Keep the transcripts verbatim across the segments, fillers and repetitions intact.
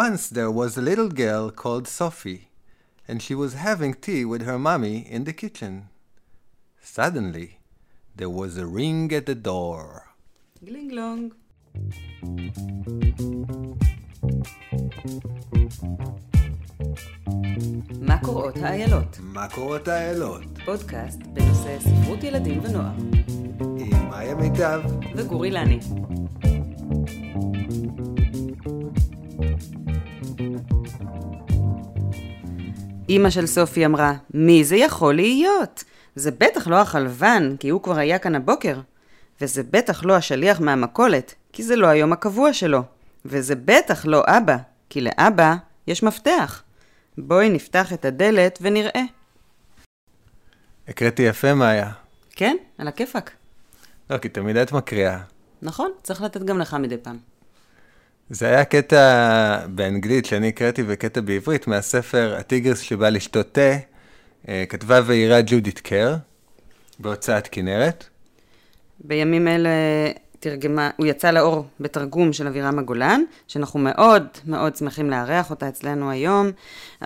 Once there was a little girl called Sophie, and she was having tea with her mommy in the kitchen. Suddenly, there was a ring at the door. Gling long. מה קוראות האיילות? מה קוראות האיילות? פודקאסט בנושא ספרות ילדים ונוער. עם מאיה מיטב וגורי לני. אמא של סופי אמרה, מי זה יכול להיות? זה בטח לא החלבן, כי הוא כבר היה כאן הבוקר. וזה בטח לא השליח מהמכולת, כי זה לא היום הקבוע שלו. וזה בטח לא אבא, כי לאבא יש מפתח. בואי נפתח את הדלת ונראה. הקראתי יפה, מאיה. כן, על הכיפק. לא, כי תמיד את מקריאה. נכון, צריך לתת גם לך מדי פעם. זה היה קטע באנגלית שאני הקראתי וקטע בעברית מהספר הטיגרס שבא לשתות תה, כתבה ואירה ג'ודית קר, בהוצאת כנרת. בימים אלה תרגמה, הוא יצא לאור בתרגום של אבירמה גולן, שאנחנו מאוד מאוד שמחים לארח אותה אצלנו היום.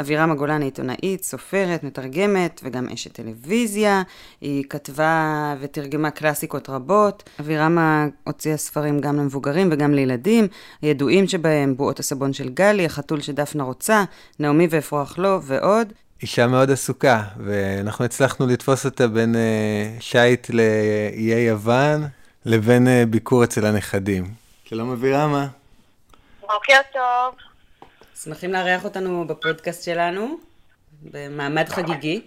אבירמה גולן היא עיתונאית, סופרת, מתרגמת וגם אשת טלוויזיה. היא כתבה ותרגמה קלאסיקות רבות. אבירמה הוציאה ספרים גם למבוגרים וגם לילדים. הידועים שבהם בועות הסבון של גלי, החתול שדפנה רוצה, נעמי ואפרוח לו ועוד. אישה מאוד עסוקה, ואנחנו הצלחנו לתפוס אותה בין uh, שייט לאיי יוון, לבין uh, ביקור אצל הנכדים. שלום אבירמה. בוקר טוב. שמחים לארח אותנו בפודקאסט שלנו, במעמד חגיגי.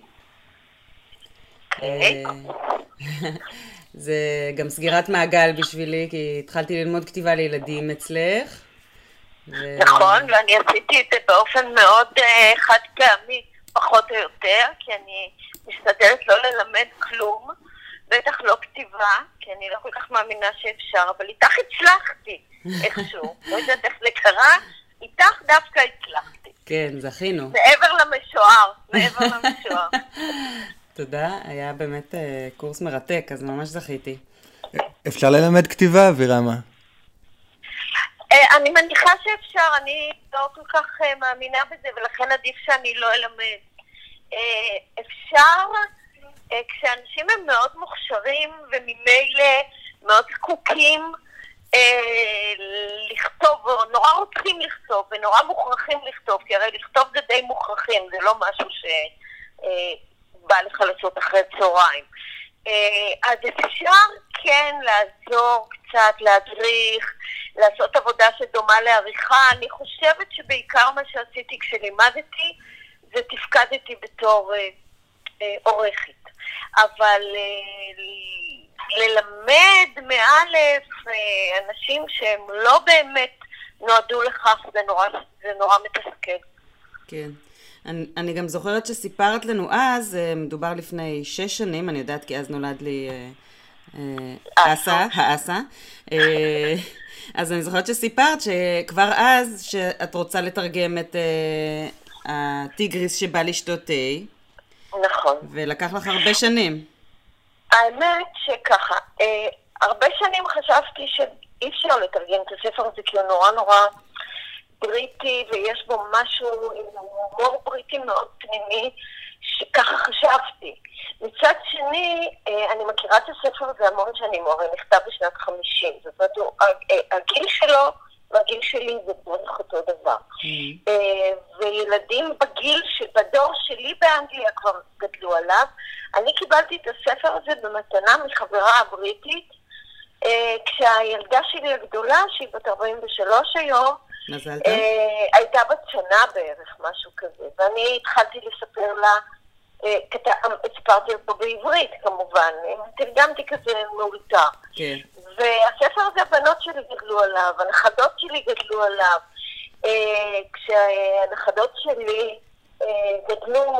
זה גם סגירת מעגל בשבילי, כי התחלתי ללמוד כתיבה לילדים אצלך. ו... נכון, ואני עשיתי את זה באופן מאוד uh, חד פעמי. פחות או יותר, כי אני משתדלת לא ללמד כלום, בטח לא כתיבה, כי אני לא כל כך מאמינה שאפשר, אבל איתך הצלחתי איכשהו. לא יודעת איך זה קרה, איתך דווקא הצלחתי. כן, זכינו. מעבר למשוער, מעבר למשוער. תודה, היה באמת קורס מרתק, אז ממש זכיתי. אפשר ללמד כתיבה, אבירמה? אני מניחה שאפשר, אני לא כל כך מאמינה בזה, ולכן עדיף שאני לא אלמד. אפשר, כשאנשים הם מאוד מוכשרים וממילא מאוד זקוקים לכתוב, או נורא רוצים לכתוב, ונורא מוכרחים לכתוב, כי הרי לכתוב זה די מוכרחים, זה לא משהו שבא לך לעשות אחרי צהריים. אז אפשר כן לעזור קצת, להדריך, לעשות עבודה שדומה לעריכה. אני חושבת שבעיקר מה שעשיתי כשלימדתי, זה תפקדתי בתור אה, אה, עורכית. אבל אה, ללמד מאלף אה, אנשים שהם לא באמת נועדו לכך, זה נורא, זה נורא מתסכל. כן. אני, אני גם זוכרת שסיפרת לנו אז, מדובר לפני שש שנים, אני יודעת כי אז נולד לי אסה, האסה. אז אני זוכרת שסיפרת שכבר אז שאת רוצה לתרגם את הטיגריס שבא לשתות תה. נכון. ולקח לך הרבה שנים. האמת שככה, הרבה שנים חשבתי שאי אפשר לתרגם את הספר הזה, כי הוא נורא נורא בריטי, ויש בו משהו עם הומור בריטי מאוד פנימי, שככה חשבתי. מצד שני, אני מכירה את הספר והמון שנים, הוא הרי נכתב בשנת חמישים, זאת אומרת, הגיל שלו והגיל שלי זה בערך אותו דבר. וילדים בגיל, בדור שלי באנגליה כבר גדלו עליו. אני קיבלתי את הספר הזה במתנה מחברה הבריטית, כשהילדה שלי הגדולה, שהיא בת ארבעים ושלוש היום, הייתה בת שנה בערך, משהו כזה, ואני התחלתי לספר לה, הספרתי אותו בעברית כמובן, תרגמתי כזה מאולתר, והספר הזה הבנות שלי גדלו עליו, הנכדות שלי גדלו עליו, כשהנכדות שלי גדלו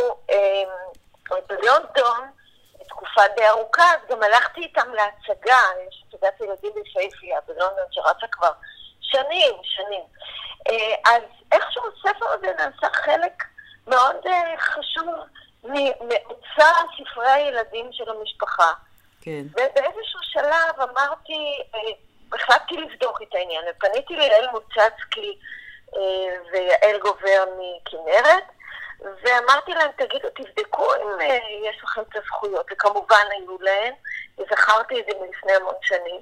בלונדון, תקופה די ארוכה, אז גם הלכתי איתם להצגה, יש הצגת ילדים ביפהפיה בלונדון שרצה כבר שנים, שנים. אז איכשהו הספר הזה נעשה חלק מאוד חשוב מאוצר ספרי הילדים של המשפחה. כן. ובאיזשהו שלב אמרתי, החלטתי לבדוק את העניין, ופניתי ליעל מוצצקי, ויעל גובר מכנרת, ואמרתי להם, תגידו, תבדקו אם יש לכם את הזכויות, וכמובן היו להן, וזכרתי את זה מלפני המון שנים,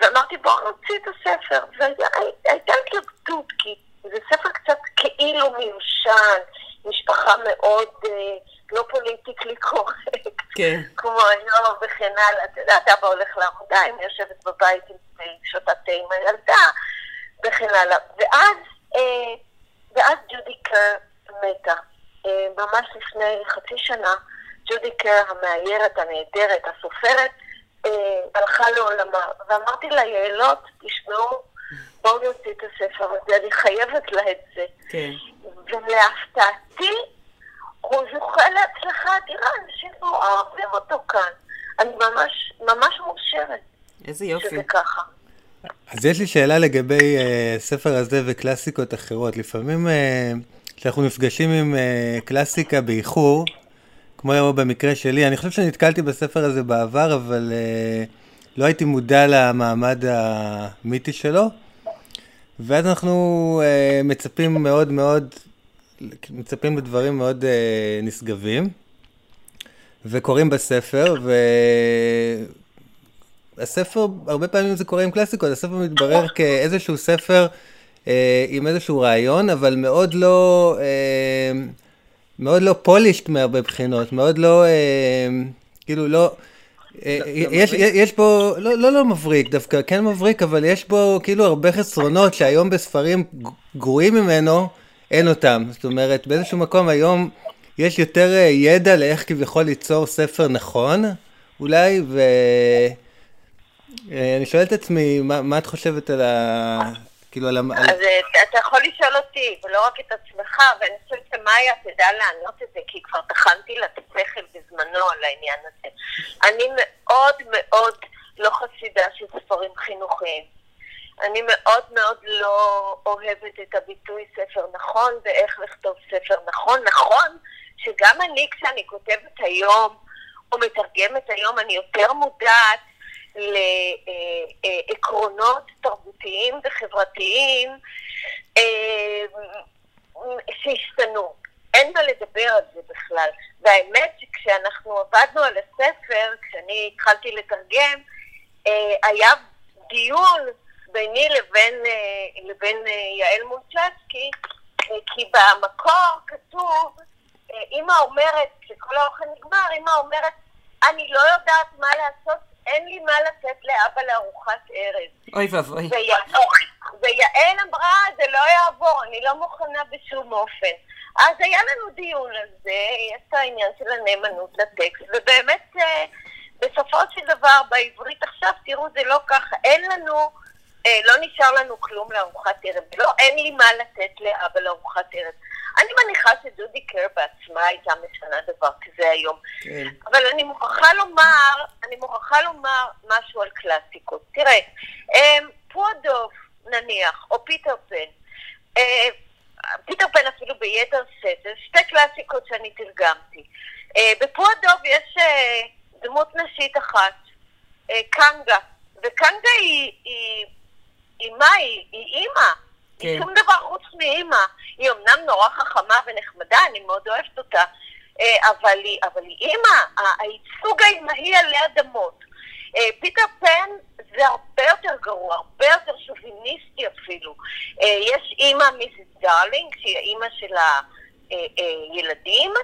ואמרתי, בואו נוציא את הספר, והייתה התלבטות, כי זה ספר קצת כאילו מיושן, משפחה מאוד לא פוליטיקלי קורקט, כמו היום וכן הלאה, אתה יודע, אבא הולך לעבודה, אם יושבת בבית עם שותה תה עם הילדה, וכן הלאה. ואז ג'ודי קר מתה, ממש לפני חצי שנה, ג'ודי קר המאיירת, הנהדרת, הסופרת, הלכה לעולמה, ואמרתי לה, יעלות, תשמעו, בואו יוציא את הספר הזה, אני חייבת לה את זה. ולהפתעתי, הוא זוכה להצלחה אדירה, אנשים אוהבים אותו כאן. אני ממש, ממש מאושרת. איזה יופי. שזה ככה. אז יש לי שאלה לגבי uh, ספר הזה וקלאסיקות אחרות. לפעמים uh, שאנחנו נפגשים עם uh, קלאסיקה באיחור, כמו במקרה שלי, אני חושב שנתקלתי בספר הזה בעבר, אבל uh, לא הייתי מודע למעמד המיתי שלו, ואז אנחנו uh, מצפים מאוד מאוד, מצפים לדברים מאוד uh, נשגבים, וקוראים בספר, ו... הספר, הרבה פעמים זה קורה עם קלאסיקות, הספר מתברר כאיזשהו ספר אה, עם איזשהו רעיון, אבל מאוד לא, אה, מאוד לא פולישט מהרבה בחינות, מאוד לא, אה, כאילו לא, אה, יש, יש, יש בו, לא, לא, לא מבריק דווקא, כן מבריק, אבל יש בו כאילו הרבה חסרונות שהיום בספרים גרועים ממנו, אין אותם. זאת אומרת, באיזשהו מקום היום יש יותר ידע לאיך כביכול ליצור ספר נכון, אולי, ו... אני שואלת עצמי, מה, מה את חושבת על ה... כאילו על ה... אז אתה יכול לשאול אותי, ולא רק את עצמך, ואני חושבת שמאיה תדע לענות את זה, כי כבר תחנתי לתפכל בזמנו על העניין הזה. אני מאוד מאוד לא חסידה של ספרים חינוכיים. אני מאוד מאוד לא אוהבת את הביטוי ספר נכון, ואיך לכתוב ספר נכון. נכון שגם אני, כשאני כותבת היום, או מתרגמת היום, אני יותר מודעת, לעקרונות תרבותיים וחברתיים שהשתנו. אין מה לדבר על זה בכלל. והאמת שכשאנחנו עבדנו על הספר, כשאני התחלתי לתרגם, היה דיון ביני לבין, לבין יעל מונצ'צקי, כי במקור כתוב, אמא אומרת, כשכל האוכל נגמר, אמא אומרת, אני לא יודעת מה לעשות, אין לי מה לתת לאבא לארוחת ערב. אוי ואבוי. ויעל אמרה, זה לא יעבור, אני לא מוכנה בשום אופן. אז היה לנו דיון על זה, יש את העניין של הנאמנות לטקסט, ובאמת, בסופו של דבר, בעברית עכשיו, תראו, זה לא ככה, אין לנו, לא נשאר לנו כלום לארוחת ערב, לא, אין לי מה לתת לאבא לארוחת ערב. אני מניחה שג'ודי קר בעצמה הייתה משנה דבר כזה היום. כן. אבל אני מוכרחה לומר, אני מוכרחה לומר משהו על קלאסיקות. תראה, פודוב נניח, או פיטר פן, פיטר פן אפילו ביתר סט, שתי קלאסיקות שאני תרגמתי. בפודוב יש דמות נשית אחת, קנגה, וקנגה היא, היא, היא מה? היא, היא אימא. היא שום דבר חוץ מאמא, היא אמנם נורא חכמה ונחמדה, אני מאוד אוהבת אותה, אבל היא, אבל היא אמא, הייצוג האמאי עלי אדמות. פיטר פן זה הרבה יותר גרוע, הרבה יותר שוביניסטי אפילו. יש אמא מיסיס דארלינג, שהיא האמא של הילדים,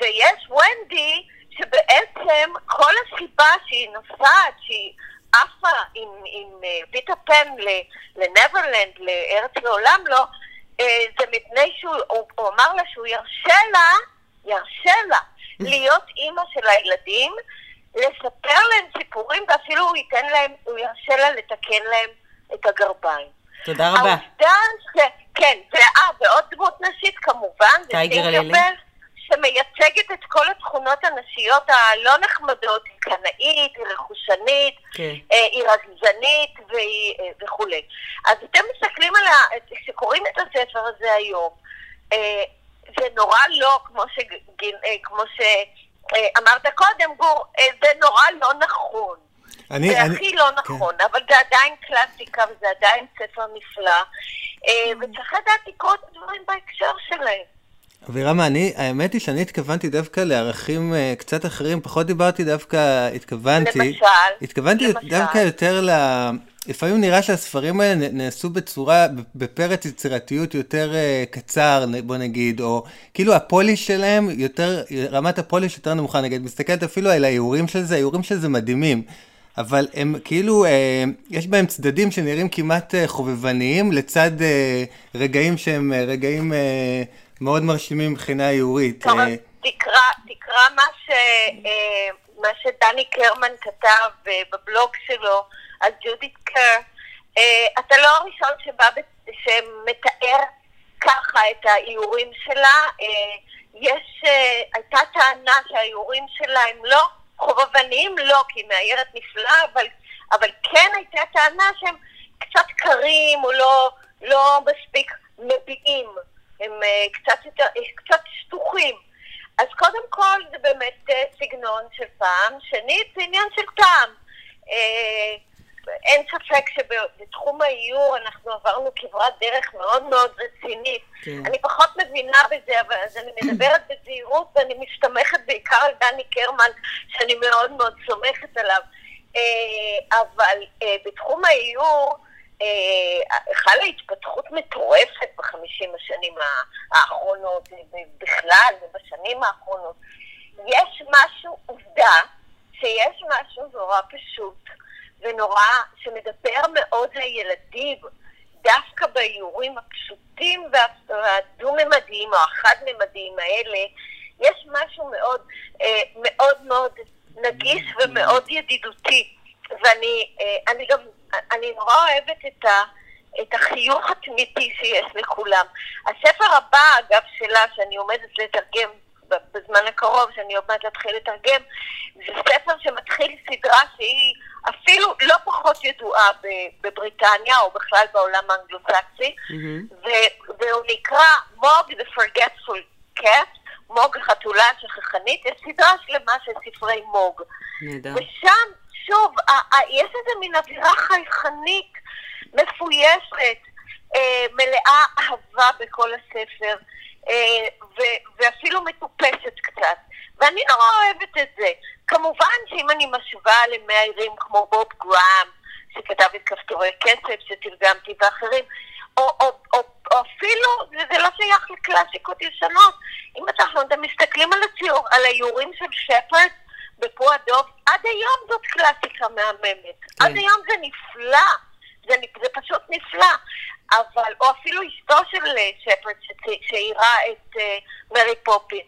ויש ונדי, שבעצם כל הסיבה שהיא נוסעת, שהיא... אפה עם, עם פיטר פן לנברלנד, לארץ לעולם לא, זה מפני שהוא הוא אמר לה שהוא ירשה לה, ירשה לה להיות אימא של הילדים, לספר להם סיפורים, ואפילו הוא ייתן להם, הוא ירשה לה לתקן להם את הגרביים. תודה רבה. העובדה ש... כן, ועוד דמות נשית כמובן, טייגר לילי. שמייצגת את כל התכונות הנשיות הלא נחמדות, היא קנאית, היא רכושנית, okay. היא רגזנית וכו'. אז אתם מסתכלים על ה... כשקוראים את הספר הזה היום, זה נורא לא, כמו, ש... כמו שאמרת קודם, גור, זה נורא לא נכון. זה הכי לא נכון, אבל זה עדיין קלאסיקה וזה עדיין ספר נפלא, וצריך לדעת לקרוא את הדברים בהקשר שלהם. אבירמה, האמת היא שאני התכוונתי דווקא לערכים קצת אחרים, פחות דיברתי דווקא, התכוונתי... למשל? התכוונתי דווקא יותר ל... לפעמים נראה שהספרים האלה נעשו בצורה, בפרץ יצירתיות יותר קצר, בוא נגיד, או כאילו הפוליש שלהם יותר, רמת הפוליש יותר נמוכה, נגיד, מסתכלת אפילו על האיורים של זה, האיורים של זה מדהימים, אבל הם כאילו, אה, יש בהם צדדים שנראים כמעט אה, חובבניים, לצד אה, רגעים שהם רגעים אה, מאוד מרשימים מבחינה איורית. טוב, אה... תקרא, תקרא מה, ש, אה, מה שדני קרמן כתב אה, בבלוג שלו, על ג'ודית קר, אתה לא הראשון שבא שמתאר ככה את האיורים שלה, יש, הייתה טענה שהאיורים שלה הם לא חובבניים, לא, כי היא מאיירת נפלאה, אבל, אבל כן הייתה טענה שהם קצת קרים, או לא, לא מספיק מביאים, הם קצת, יותר, קצת שטוחים. אז קודם כל זה באמת סגנון של פעם, שנית זה עניין של טעם. אין ספק שבתחום האיור אנחנו עברנו כברת דרך מאוד מאוד רצינית. אני פחות מבינה בזה, אבל אז אני מדברת בזהירות ואני משתמכת בעיקר על דני קרמן, שאני מאוד מאוד סומכת עליו. אבל בתחום האיור חלה התפתחות מטורפת בחמישים השנים האחרונות, בכלל ובשנים האחרונות. יש משהו, עובדה, שיש משהו נורא פשוט ונורא שמדבר מאוד לילדים דווקא באיורים הפשוטים והדו-ממדיים או החד-ממדיים האלה. יש משהו מאוד מאוד מאוד נגיש ומאוד ידידותי, ואני אני גם אני נורא אוהבת את ה את החיוך התמיתי שיש לכולם. הספר הבא אגב שלה שאני עומדת לתרגם בזמן הקרוב, שאני עוד מעט להתחיל לתרגם, זה ספר שמתחיל סדרה שהיא אפילו לא פחות ידועה בבריטניה או בכלל בעולם האנגלוסקסי, mm-hmm. ו- והוא נקרא Mog the Forgetful Cat, מוג החתולה השכחנית, יש סדרה שלמה של ספרי מוג. Mm-hmm. ושם, שוב, ה- ה- יש איזה מין אווירה חייכנית, מפוישת, אה, מלאה אהבה בכל הספר, ו- ואפילו מטופשת קצת, ואני נורא אוהבת את זה. כמובן שאם אני משווה למאיירים כמו בוב גראם שכתב את כפתורי כסף שתרגמתי ואחרים, או, או, או, או אפילו זה, זה לא שייך לקלאסיקות ישנות, אם אנחנו מסתכלים על, הציור, על האיורים של שפרד בפו הדוב, עד היום זאת קלאסיקה מהממת, כן. עד היום זה נפלא, זה, זה פשוט נפלא. אבל, או אפילו אשתו של שפרד שאירה את uh, מרי פופין.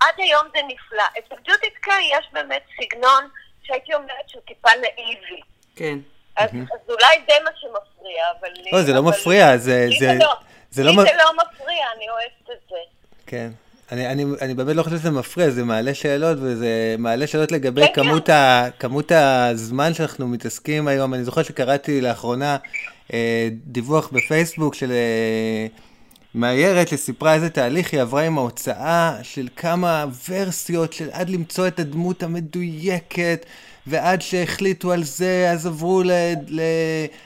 עד היום זה נפלא. אצל ג'ודית קר יש באמת סגנון שהייתי אומרת שהוא טיפה נאיבי. כן. אז, mm-hmm. אז אולי זה מה שמפריע, אבל... לא, זה אבל... לא מפריע. זה, זה, זה, לא, זה, לא, מפ... זה לא מפריע, אני אוהבת את זה. כן. אני, אני, אני באמת לא חושב שזה מפריע, זה מעלה שאלות, וזה מעלה שאלות לגבי כמות, ה, כמות הזמן שאנחנו מתעסקים היום. אני זוכר שקראתי לאחרונה אה, דיווח בפייסבוק של אה, מאיירת שסיפרה איזה תהליך היא עברה עם ההוצאה של כמה ורסיות, של עד למצוא את הדמות המדויקת, ועד שהחליטו על זה, אז עברו ל... ל...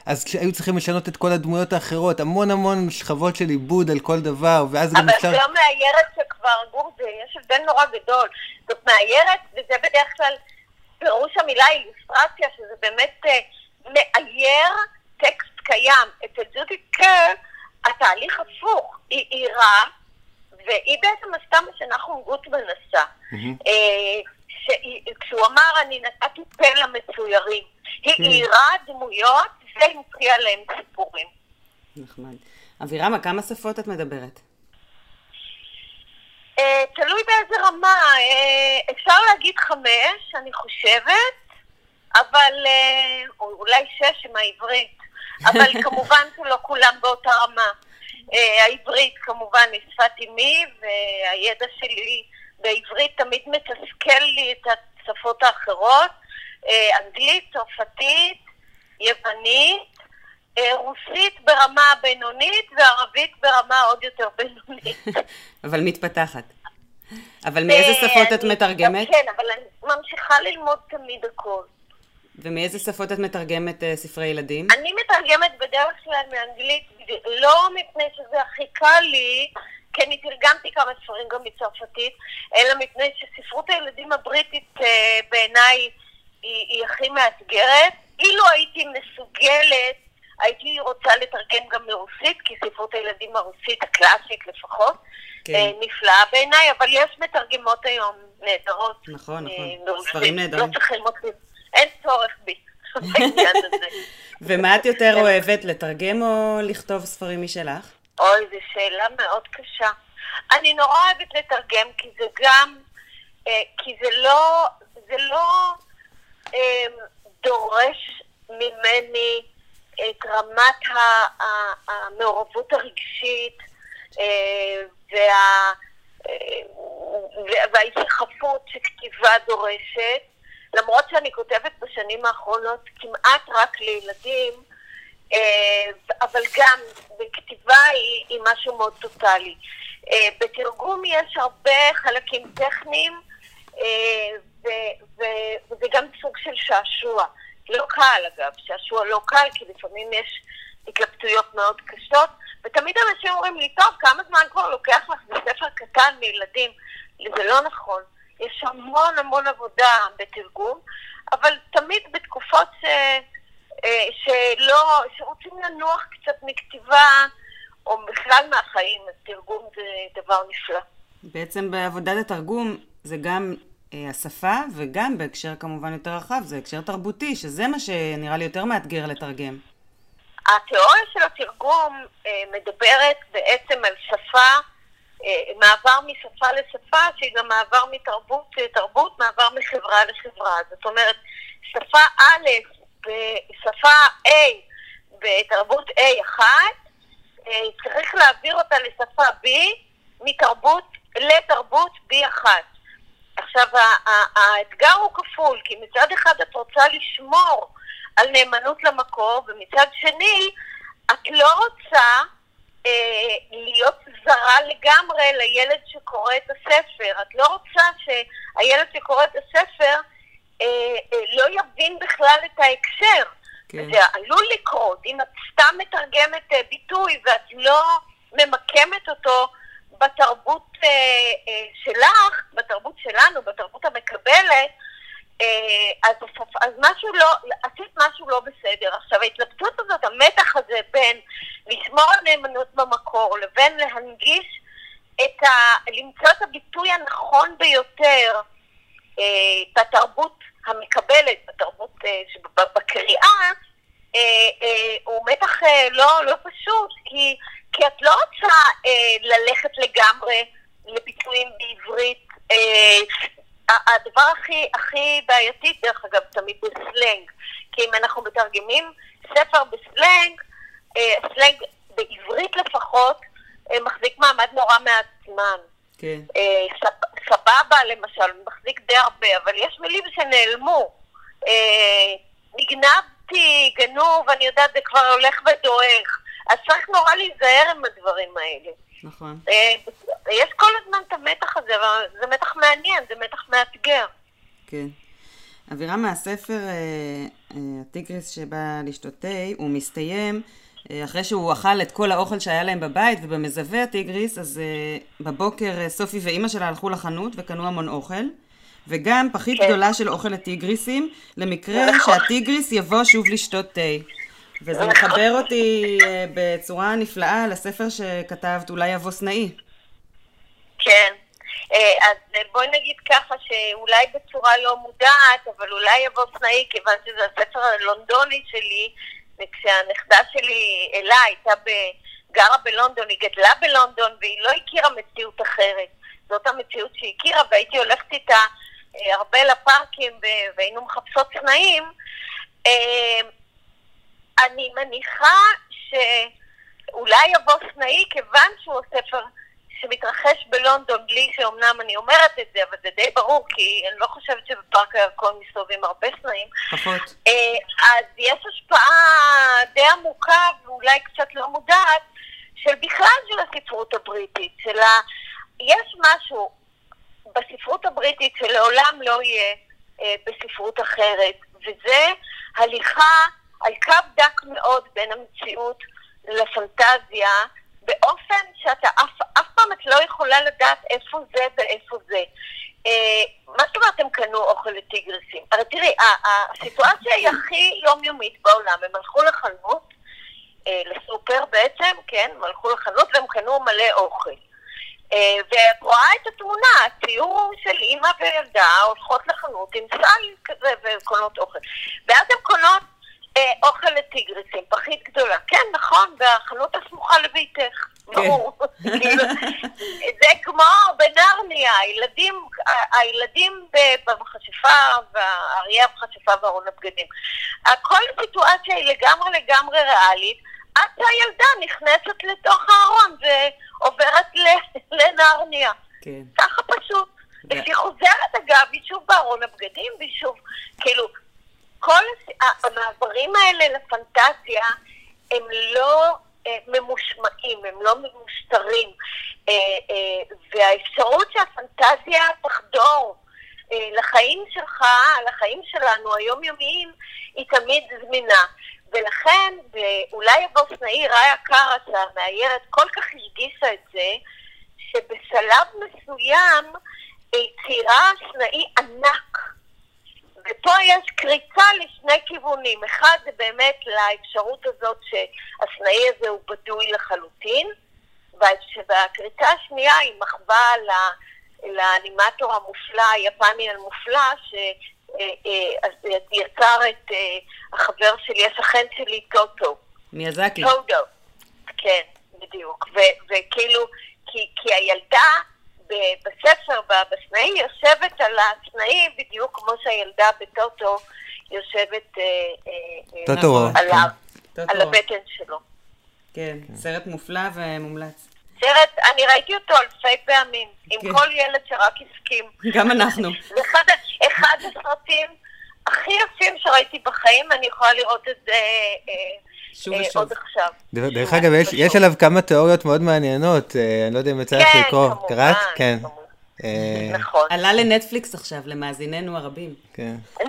אז כשהיו צריכים לשנות את כל הדמויות האחרות, המון המון שכבות של עיבוד על כל דבר, ואז גם אפשר... אבל זה לא מאיירת שכבר, גור, זה יש הבדל נורא גדול. זאת מאיירת, וזה בדרך כלל, פירוש המילה אילוסטרציה, שזה באמת מאייר טקסט קיים. אצל ג'ודית קר, התהליך הפוך, היא עירה, והיא בעצם עשתה מה שנחום גוטמן עשה. כשהוא אמר, אני נתתי פה למצוירים. היא עירה דמויות, והיא מציעה להם סיפורים. נחמד. אבירמה, כמה שפות את מדברת? תלוי באיזה רמה. אפשר להגיד חמש, אני חושבת, אבל אולי שש עם העברית. אבל כמובן שלא כולם באותה רמה. העברית כמובן היא שפת אימי, והידע שלי... בעברית תמיד מתסכל לי את השפות האחרות, אנגלית, צרפתית, יוונית, רוסית ברמה בינונית וערבית ברמה עוד יותר בינונית. אבל מתפתחת. אבל מאיזה שפות את מתרגמת? כן, אבל אני ממשיכה ללמוד תמיד הכל. ומאיזה שפות את מתרגמת ספרי ילדים? אני מתרגמת בדרך כלל מאנגלית, לא מפני שזה הכי קל לי, כי אני תרגמתי כמה ספרים גם בצרפתית, אלא מפני שספרות הילדים הבריטית בעיניי היא הכי מאתגרת. אילו הייתי מסוגלת, הייתי רוצה לתרגם גם מרוסית, כי ספרות הילדים הרוסית הקלאסית לפחות, נפלאה בעיניי, אבל יש מתרגמות היום נהדרות. נכון, נכון, ספרים נהדרים. אין צורך בי. ומה את יותר אוהבת, לתרגם או לכתוב ספרים משלך? אוי, זו שאלה מאוד קשה. אני נורא אוהבת לתרגם, כי זה גם, כי זה לא, זה לא דורש ממני את רמת המעורבות הרגשית וההיסחפות שכתיבה דורשת. למרות שאני כותבת בשנים האחרונות כמעט רק לילדים, אבל גם בכתיבה היא משהו מאוד טוטלי. בתרגום יש הרבה חלקים טכניים, וזה גם סוג של שעשוע. לא קל אגב, שעשוע לא קל, כי לפעמים יש התלבטויות מאוד קשות, ותמיד אנשים אומרים לי, טוב, כמה זמן כבר לוקח לך בספר קטן מילדים? זה לא נכון. יש המון המון עבודה בתרגום, אבל תמיד בתקופות ש... שלא, שרוצים לנוח קצת מכתיבה, או בכלל מהחיים, אז תרגום זה דבר נפלא. בעצם בעבודת התרגום זה גם השפה, וגם בהקשר כמובן יותר רחב, זה הקשר תרבותי, שזה מה שנראה לי יותר מאתגר לתרגם. התיאוריה של התרגום מדברת בעצם על שפה, מעבר משפה לשפה, שהיא גם מעבר מתרבות לתרבות, מעבר מחברה לחברה. זאת אומרת, שפה א', בשפה A, בתרבות A אחת, צריך להעביר אותה לשפה B, מתרבות לתרבות B אחת. עכשיו, האתגר הוא כפול, כי מצד אחד את רוצה לשמור על נאמנות למקור, ומצד שני, את לא רוצה להיות זרה לגמרי לילד שקורא את הספר. את לא רוצה שהילד שקורא את הספר לא יבין בכלל את ההקשר. זה עלול לקרות. אם את סתם מתרגמת ביטוי ואת לא ממקמת אותו בתרבות שלך, בתרבות שלנו, בתרבות המקבלת, אז משהו לא, עשית משהו לא בסדר. עכשיו, ההתלבטות הזאת, המתח הזה בין לשמור על נאמנות במקור לבין להנגיש את ה... למצוא את הביטוי הנכון ביותר בתרבות המקבלת, בתרבות בקריאה, הוא מתח לא, לא פשוט, כי, כי את לא רוצה ללכת לגמרי לביטויים בעברית. הדבר הכי, הכי בעייתי, דרך אגב, תמיד בסלנג, כי אם אנחנו מתרגמים ספר בסלנג, סלנג בעברית לפחות, מחזיק מעמד נורא מעצמן. כן. סבבה, למשל, מחזיק די הרבה, אבל יש מילים שנעלמו. נגנבתי, גנוב, אני יודעת, זה כבר הולך ודועך. אז צריך נורא להיזהר עם הדברים האלה. נכון. יש כל הזמן את המתח הזה, זה מתח מעניין, זה מתח מאתגר. כן. אבירמה, הספר הטיגריס שבא לשתות תה, הוא מסתיים אחרי שהוא אכל את כל האוכל שהיה להם בבית, ובמזווה הטיגריס, אז בבוקר סופי ואימא שלה הלכו לחנות וקנו המון אוכל, וגם פחית גדולה של אוכל לטיגריסים, למקרה שהטיגריס יבוא שוב לשתות תה. וזה מחבר אותי בצורה נפלאה לספר שכתבת, אולי אבו סנאי. כן, אז בואי נגיד ככה שאולי בצורה לא מודעת, אבל אולי אבו סנאי, כיוון שזה הספר הלונדוני שלי, וכשהנכדה שלי אלה הייתה גרה בלונדון, היא גדלה בלונדון, והיא לא הכירה מציאות אחרת. זאת המציאות שהיא הכירה, והייתי הולכת איתה הרבה לפארקים, והיינו מחפשות סנאים. אני מניחה שאולי יבוא סנאי, כיוון שהוא ספר שמתרחש בלונדון, בלי שאומנם אני אומרת את זה, אבל זה די ברור, כי אני לא חושבת שבפארק הירקון מסתובבים הרבה סנאים. פחות. אז יש השפעה די עמוקה, ואולי קצת לא מודעת, של בכלל של הספרות הבריטית. של ה... יש משהו בספרות הבריטית שלעולם לא יהיה בספרות אחרת, וזה... הליכה על קו דק מאוד בין המציאות לפנטזיה, באופן שאתה אף פעם את לא יכולה לדעת איפה זה ואיפה זה. מה זאת אומרת הם קנו אוכל לטיגרסים? אבל תראי, הסיטואציה היא הכי יומיומית בעולם. הם הלכו לחנות, לסופר בעצם, כן, הם הלכו לחנות והם קנו מלא אוכל. ואת רואה את התמונה, הציור של אמא וילדה הולכות לחנות עם סל כזה וקונות אוכל. ואז הם קונות אוכל לטיגרסים, פחית גדולה. כן, נכון, והחנות הסמוכה לביתך. ברור. זה כמו בנרניה, הילדים במחשפה, והאריה במחשפה וארון הבגדים. כל הסיטואציה היא לגמרי לגמרי ריאלית, עד שהילדה נכנסת לתוך הארון ועוברת לנרניה. ככה פשוט. וכשהיא חוזרת אגב, היא שוב בארון הבגדים, והיא שוב, כאילו, כל המעברים האלה לפנטזיה הם לא ממושמעים, הם לא ממושטרים, והאפשרות שהפנטזיה תחדור לחיים שלך, לחיים שלנו היומיומיים, היא תמיד זמינה. ולכן, ואולי הבוסנאי ראיה קרסה, המאיירת, כל כך הרגישה את זה, שבשלב מסוים היא ציירה סנאי ענק. ופה יש קריצה לשני כיוונים. אחד זה באמת לאפשרות הזאת שהסנאי הזה הוא בדוי לחלוטין, והקריצה השנייה היא מחווה לאנימטור המופלא, היפני המופלא, שיצר את החבר שלי, השכן שלי, טוטו. מיאזאקי. טוטו, כן, בדיוק. וכאילו, כי הילדה, בספר, בסנאי, יושבת על הסנאי בדיוק כמו שהילדה בטוטו יושבת על הבטן שלו. כן, סרט מופלא ומומלץ. סרט, אני ראיתי אותו אלפי פעמים, עם כל ילד שרק הסכים. גם אנחנו. זה אחד הסרטים הכי יפים שראיתי בחיים, אני יכולה לראות את זה עוד עכשיו. דרך אגב, יש עליו כמה תיאוריות מאוד מעניינות, אני לא יודע אם יצא לך לקרוא. קראת? כן, נכון. עלה לנטפליקס עכשיו, למאזיננו הרבים.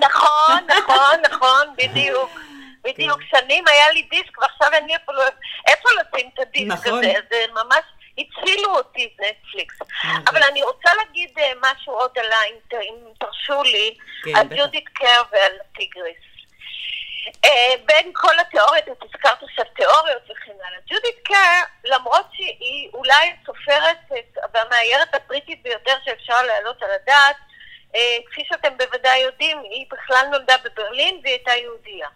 נכון, נכון, נכון, בדיוק. בדיוק, שנים היה לי דיסק, ועכשיו אני איפה לשים את הדיסק הזה, זה ממש הצילו אותי נטפליקס. אבל אני רוצה להגיד משהו עוד עלה, אם תרשו לי, על ג'ודית קר ועל טיגריס. בין כל התיאוריות, את הזכרת עכשיו תיאוריות וכן הלאה. ג'ודית קר, למרות שהיא אולי סופרת והמאיירת הבריטית ביותר שאפשר להעלות על הדעת, כפי שאתם בוודאי יודעים, היא בכלל נולדה בברלין והיא הייתה יהודייה.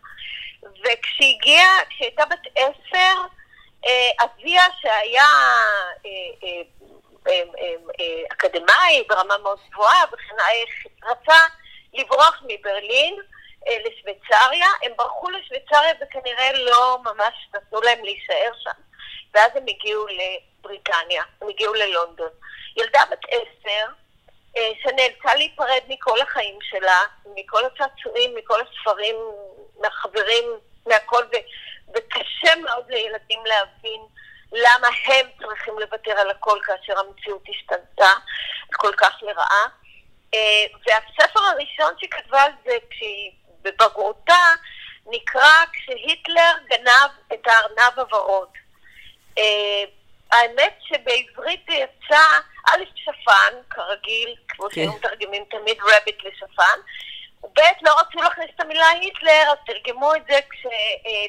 וכשהגיעה, כשהייתה בת עשר, אביה שהיה אקדמאי ברמה מאוד גבוהה, וכן רצה לברוח מברלין לשוויצריה, הם ברחו לשוויצריה וכנראה לא ממש נתנו להם להישאר שם, ואז הם הגיעו לבריטניה, הם הגיעו ללונדון. ילדה בת עשר שנאלצה להיפרד מכל החיים שלה, מכל הצעצועים, מכל הספרים, מהחברים, מהכל, וקשה מאוד לילדים להבין למה הם צריכים לוותר על הכל כאשר המציאות השתנתה כל כך לרעה. והספר הראשון שכתבה על זה כשהיא בבגרותה נקרא כשהיטלר גנב את הארנב הוורוד. האמת שבעברית זה יצא א' שפן, כרגיל, כמו שהם מתרגמים תמיד רביט לשפן, וב' לא רצו להכניס את המילה היטלר, אז תרגמו את זה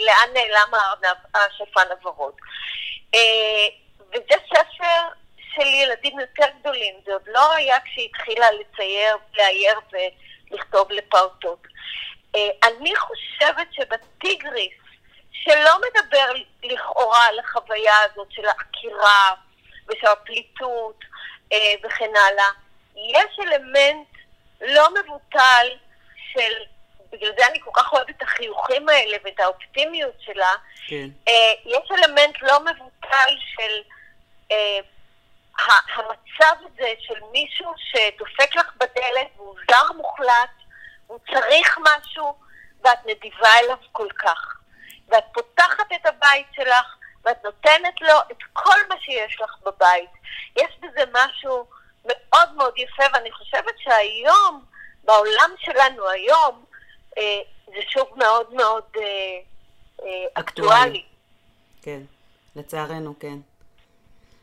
לאן נעלם הארנב השפן הוורוד. וזה ספר של ילדים יותר גדולים, זה עוד לא היה כשהיא התחילה לצייר, לאייר ולכתוב לפעוטות. אני חושבת שבטיגריס, שלא מדבר לכאורה על החוויה הזאת של העקירה ושל הפליטות וכן הלאה, יש אלמנט לא מבוטל של, בגלל זה אני כל כך אוהבת את החיוכים האלה ואת האופטימיות שלה, כן. יש אלמנט לא מבוטל של המצב הזה של מישהו שדופק לך בדלת והוא זר מוחלט, הוא צריך משהו ואת נדיבה אליו כל כך, ואת פותחת את הבית שלך ואת נותנת לו את כל מה שיש לך בבית. יש בזה משהו מאוד מאוד יפה, ואני חושבת שהיום בעולם שלנו היום זה שוב מאוד מאוד אקטואלי. כן, לצערנו, כן.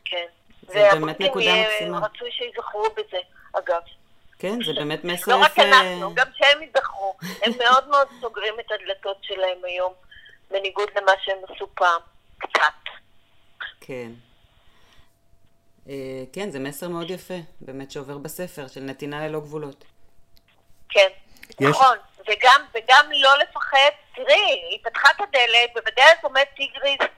כן. זה באמת נקודה מקסימה. רצוי שיזכרו בזה, אגב. כן, זה באמת מסר... לא רק אנחנו, גם שהם יזכרו. הם מאוד מאוד סוגרים את הדלתות שלהם היום, בניגוד למה שהם עשו פעם, קצת. כן. כן, זה מסר מאוד יפה, באמת שעובר בספר, של נתינה ללא גבולות. כן, נכון. וגם, וגם לא לפחד, תראי, היא פתחה את הדלת, ובדלת עומד טיגריס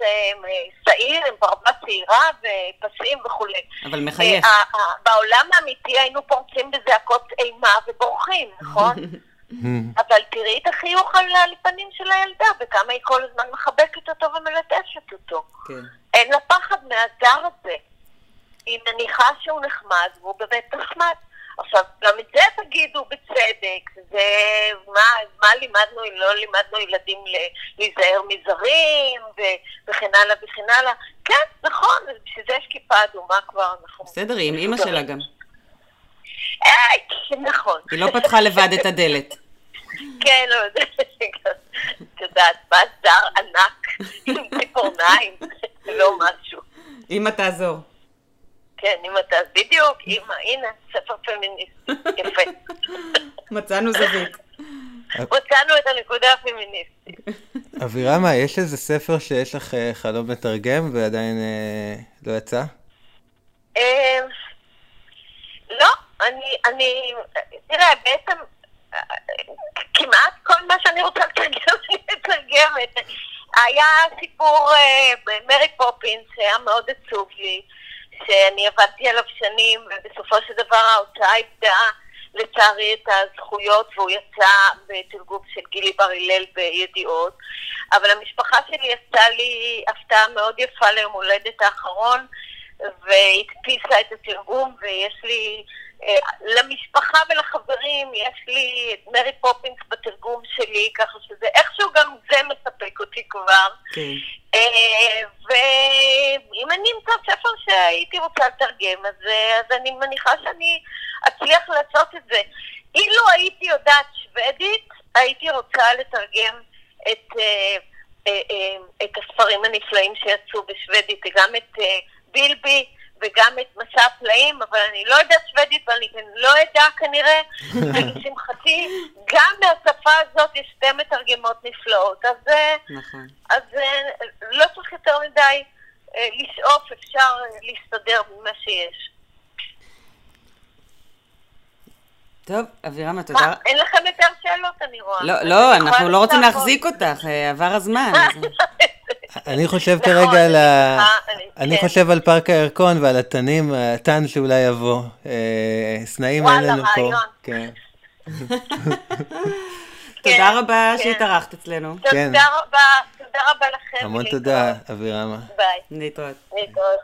שעיר, עם ברבה שעירה ופסעים וכו'. אבל מחייך. בעולם האמיתי היינו פורצים בזעקות אימה ובורחים, נכון? אבל תראי את החיוך על הלפנים של הילדה, וכמה היא כל הזמן מחבקת אותו ומלטשת אותו. כן. אין לה פחד מהזר הזה. היא מניחה שהוא נחמד, והוא באמת נחמד. עכשיו, גם את זה תגידו בצדק, זה מה, מה לימדנו, לא לימדנו ילדים להיזהר מזרים, וכן הלאה וכן הלאה. כן, נכון, בשביל זה יש כיפה אדומה כבר, נכון. בסדר, היא עם אימא שלה גם. נכון. היא לא פתחה לבד את הדלת. כן, לא יודעת, את יודעת, בעזר ענק, עם ציפורניים, לא משהו. אמא תעזור. כן, אמא תעז, בדיוק, אמא, הנה, ספר פמיניסט, יפה. מצאנו זווית. מצאנו את הנקודה הפמיניסטית. אבירמה, יש איזה ספר שיש לך חלום לתרגם ועדיין לא יצא? לא, אני, תראה, בעצם כמעט כל מה שאני רוצה לתרגם, אני מתרגמת. היה סיפור מרי פופינס שהיה מאוד עצוב לי, שאני עבדתי עליו שנים, ובסופו של דבר ההוצאה איבדה לצערי את הזכויות, והוא יצא בתרגום של גילי בר הלל בידיעות. אבל המשפחה שלי עשתה לי הפתעה מאוד יפה ליום הולדת האחרון, והדפיסה את התרגום, ויש לי, למשפחה ולחברים, יש לי את מרי פופינס בתרגום שלי, ככה שזה איכשהו גם זה מספק אותי כבר. כן. ואם אני אמצא ספר שהייתי רוצה לתרגם, אז, אז אני מניחה שאני אצליח לעשות את זה. אילו הייתי יודעת שוודית, הייתי רוצה לתרגם את, את הספרים הנפלאים שיצאו בשוודית, גם את בילבי וגם את מסע הפלאים, אבל אני לא יודע שוודית, ואני לא יודע כנראה, ולשמחתי, גם מהשפה הזאת יש שתי מתרגמות נפלאות. אז, אז לא צריך יותר מדי לשאוף, אפשר להסתדר במה שיש. טוב, אבירמה, תודה. מה, אין לכם יותר שאלות, אני רואה. לא, לא, אנחנו לא רוצים להחזיק אותך, עבר הזמן. אני חושב כרגע על ה... אני חושב על פארק הירקון ועל התנים, התן שאולי יבוא. סנאים אין לנו פה. תודה רבה שהתארחת אצלנו. תודה רבה, תודה רבה לכם. המון תודה, אבירמה. ביי. להתראות. להתראות,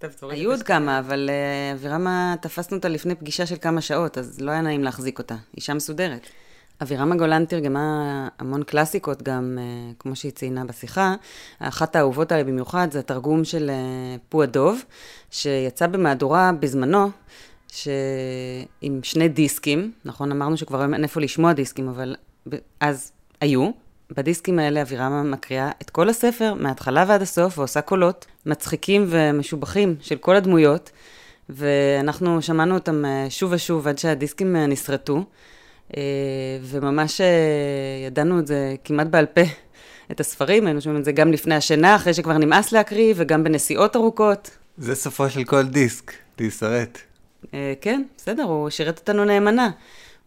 תודה. היו עוד כמה, אבל אבירמה, תפסנו אותה לפני פגישה של כמה שעות, אז לא היה נעים להחזיק אותה. אישה מסודרת. אבירמה גולן תרגמה המון קלאסיקות גם, כמו שהיא ציינה בשיחה. אחת האהובות עליה במיוחד זה התרגום של פו הדוב, שיצא במהדורה בזמנו, עם שני דיסקים, נכון? אמרנו שכבר אין איפה לשמוע דיסקים, אבל אז היו. בדיסקים האלה אבירמה מקריאה את כל הספר, מההתחלה ועד הסוף, ועושה קולות מצחיקים ומשובחים של כל הדמויות, ואנחנו שמענו אותם שוב ושוב עד שהדיסקים נשרטו, וממש ידענו את זה כמעט בעל פה, את הספרים, היינו שומעים את זה גם לפני השינה, אחרי שכבר נמאס להקריא, וגם בנסיעות ארוכות. זה סופו של כל דיסק, להישרט. כן, בסדר, הוא שירת אותנו נאמנה.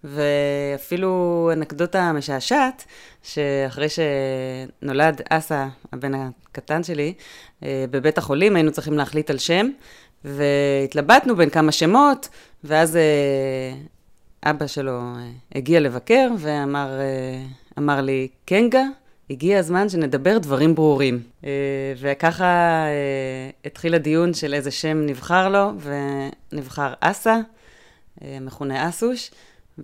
ואפילו אנקדוטה משעשעת, שאחרי שנולד אסה, הבן הקטן שלי, בבית החולים, היינו צריכים להחליט על שם, והתלבטנו בין כמה שמות, ואז אבא שלו הגיע לבקר, ואמר אמר לי, קנגה, הגיע הזמן שנדבר דברים ברורים. וככה התחיל הדיון של איזה שם נבחר לו, ונבחר אסה, מכונה אסוש,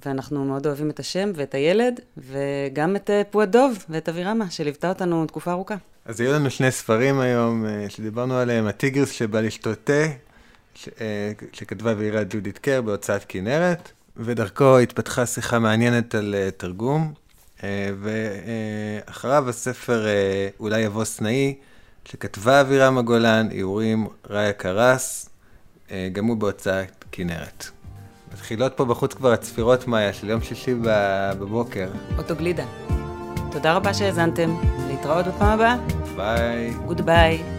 ואנחנו מאוד אוהבים את השם ואת הילד, וגם את פועדוב ואת אבירמה, שליוותה אותנו תקופה ארוכה. אז היו לנו שני ספרים היום שדיברנו עליהם, הטיגרס שבא לשתות תה, שכתבה ואירה ג'ודית קר בהוצאת כנרת, ודרכו התפתחה שיחה מעניינת על uh, תרגום, uh, ואחריו uh, הספר uh, אולי יבוא סנאי, שכתבה אבירמה גולן, איורים ראיה קרס, uh, גם הוא בהוצאת כנרת. מתחילות פה בחוץ כבר הצפירות מאיה של יום שישי בבוקר. אוטוגלידה. תודה רבה שהאזנתם, להתראות בפעם הבאה. ביי. גוד ביי.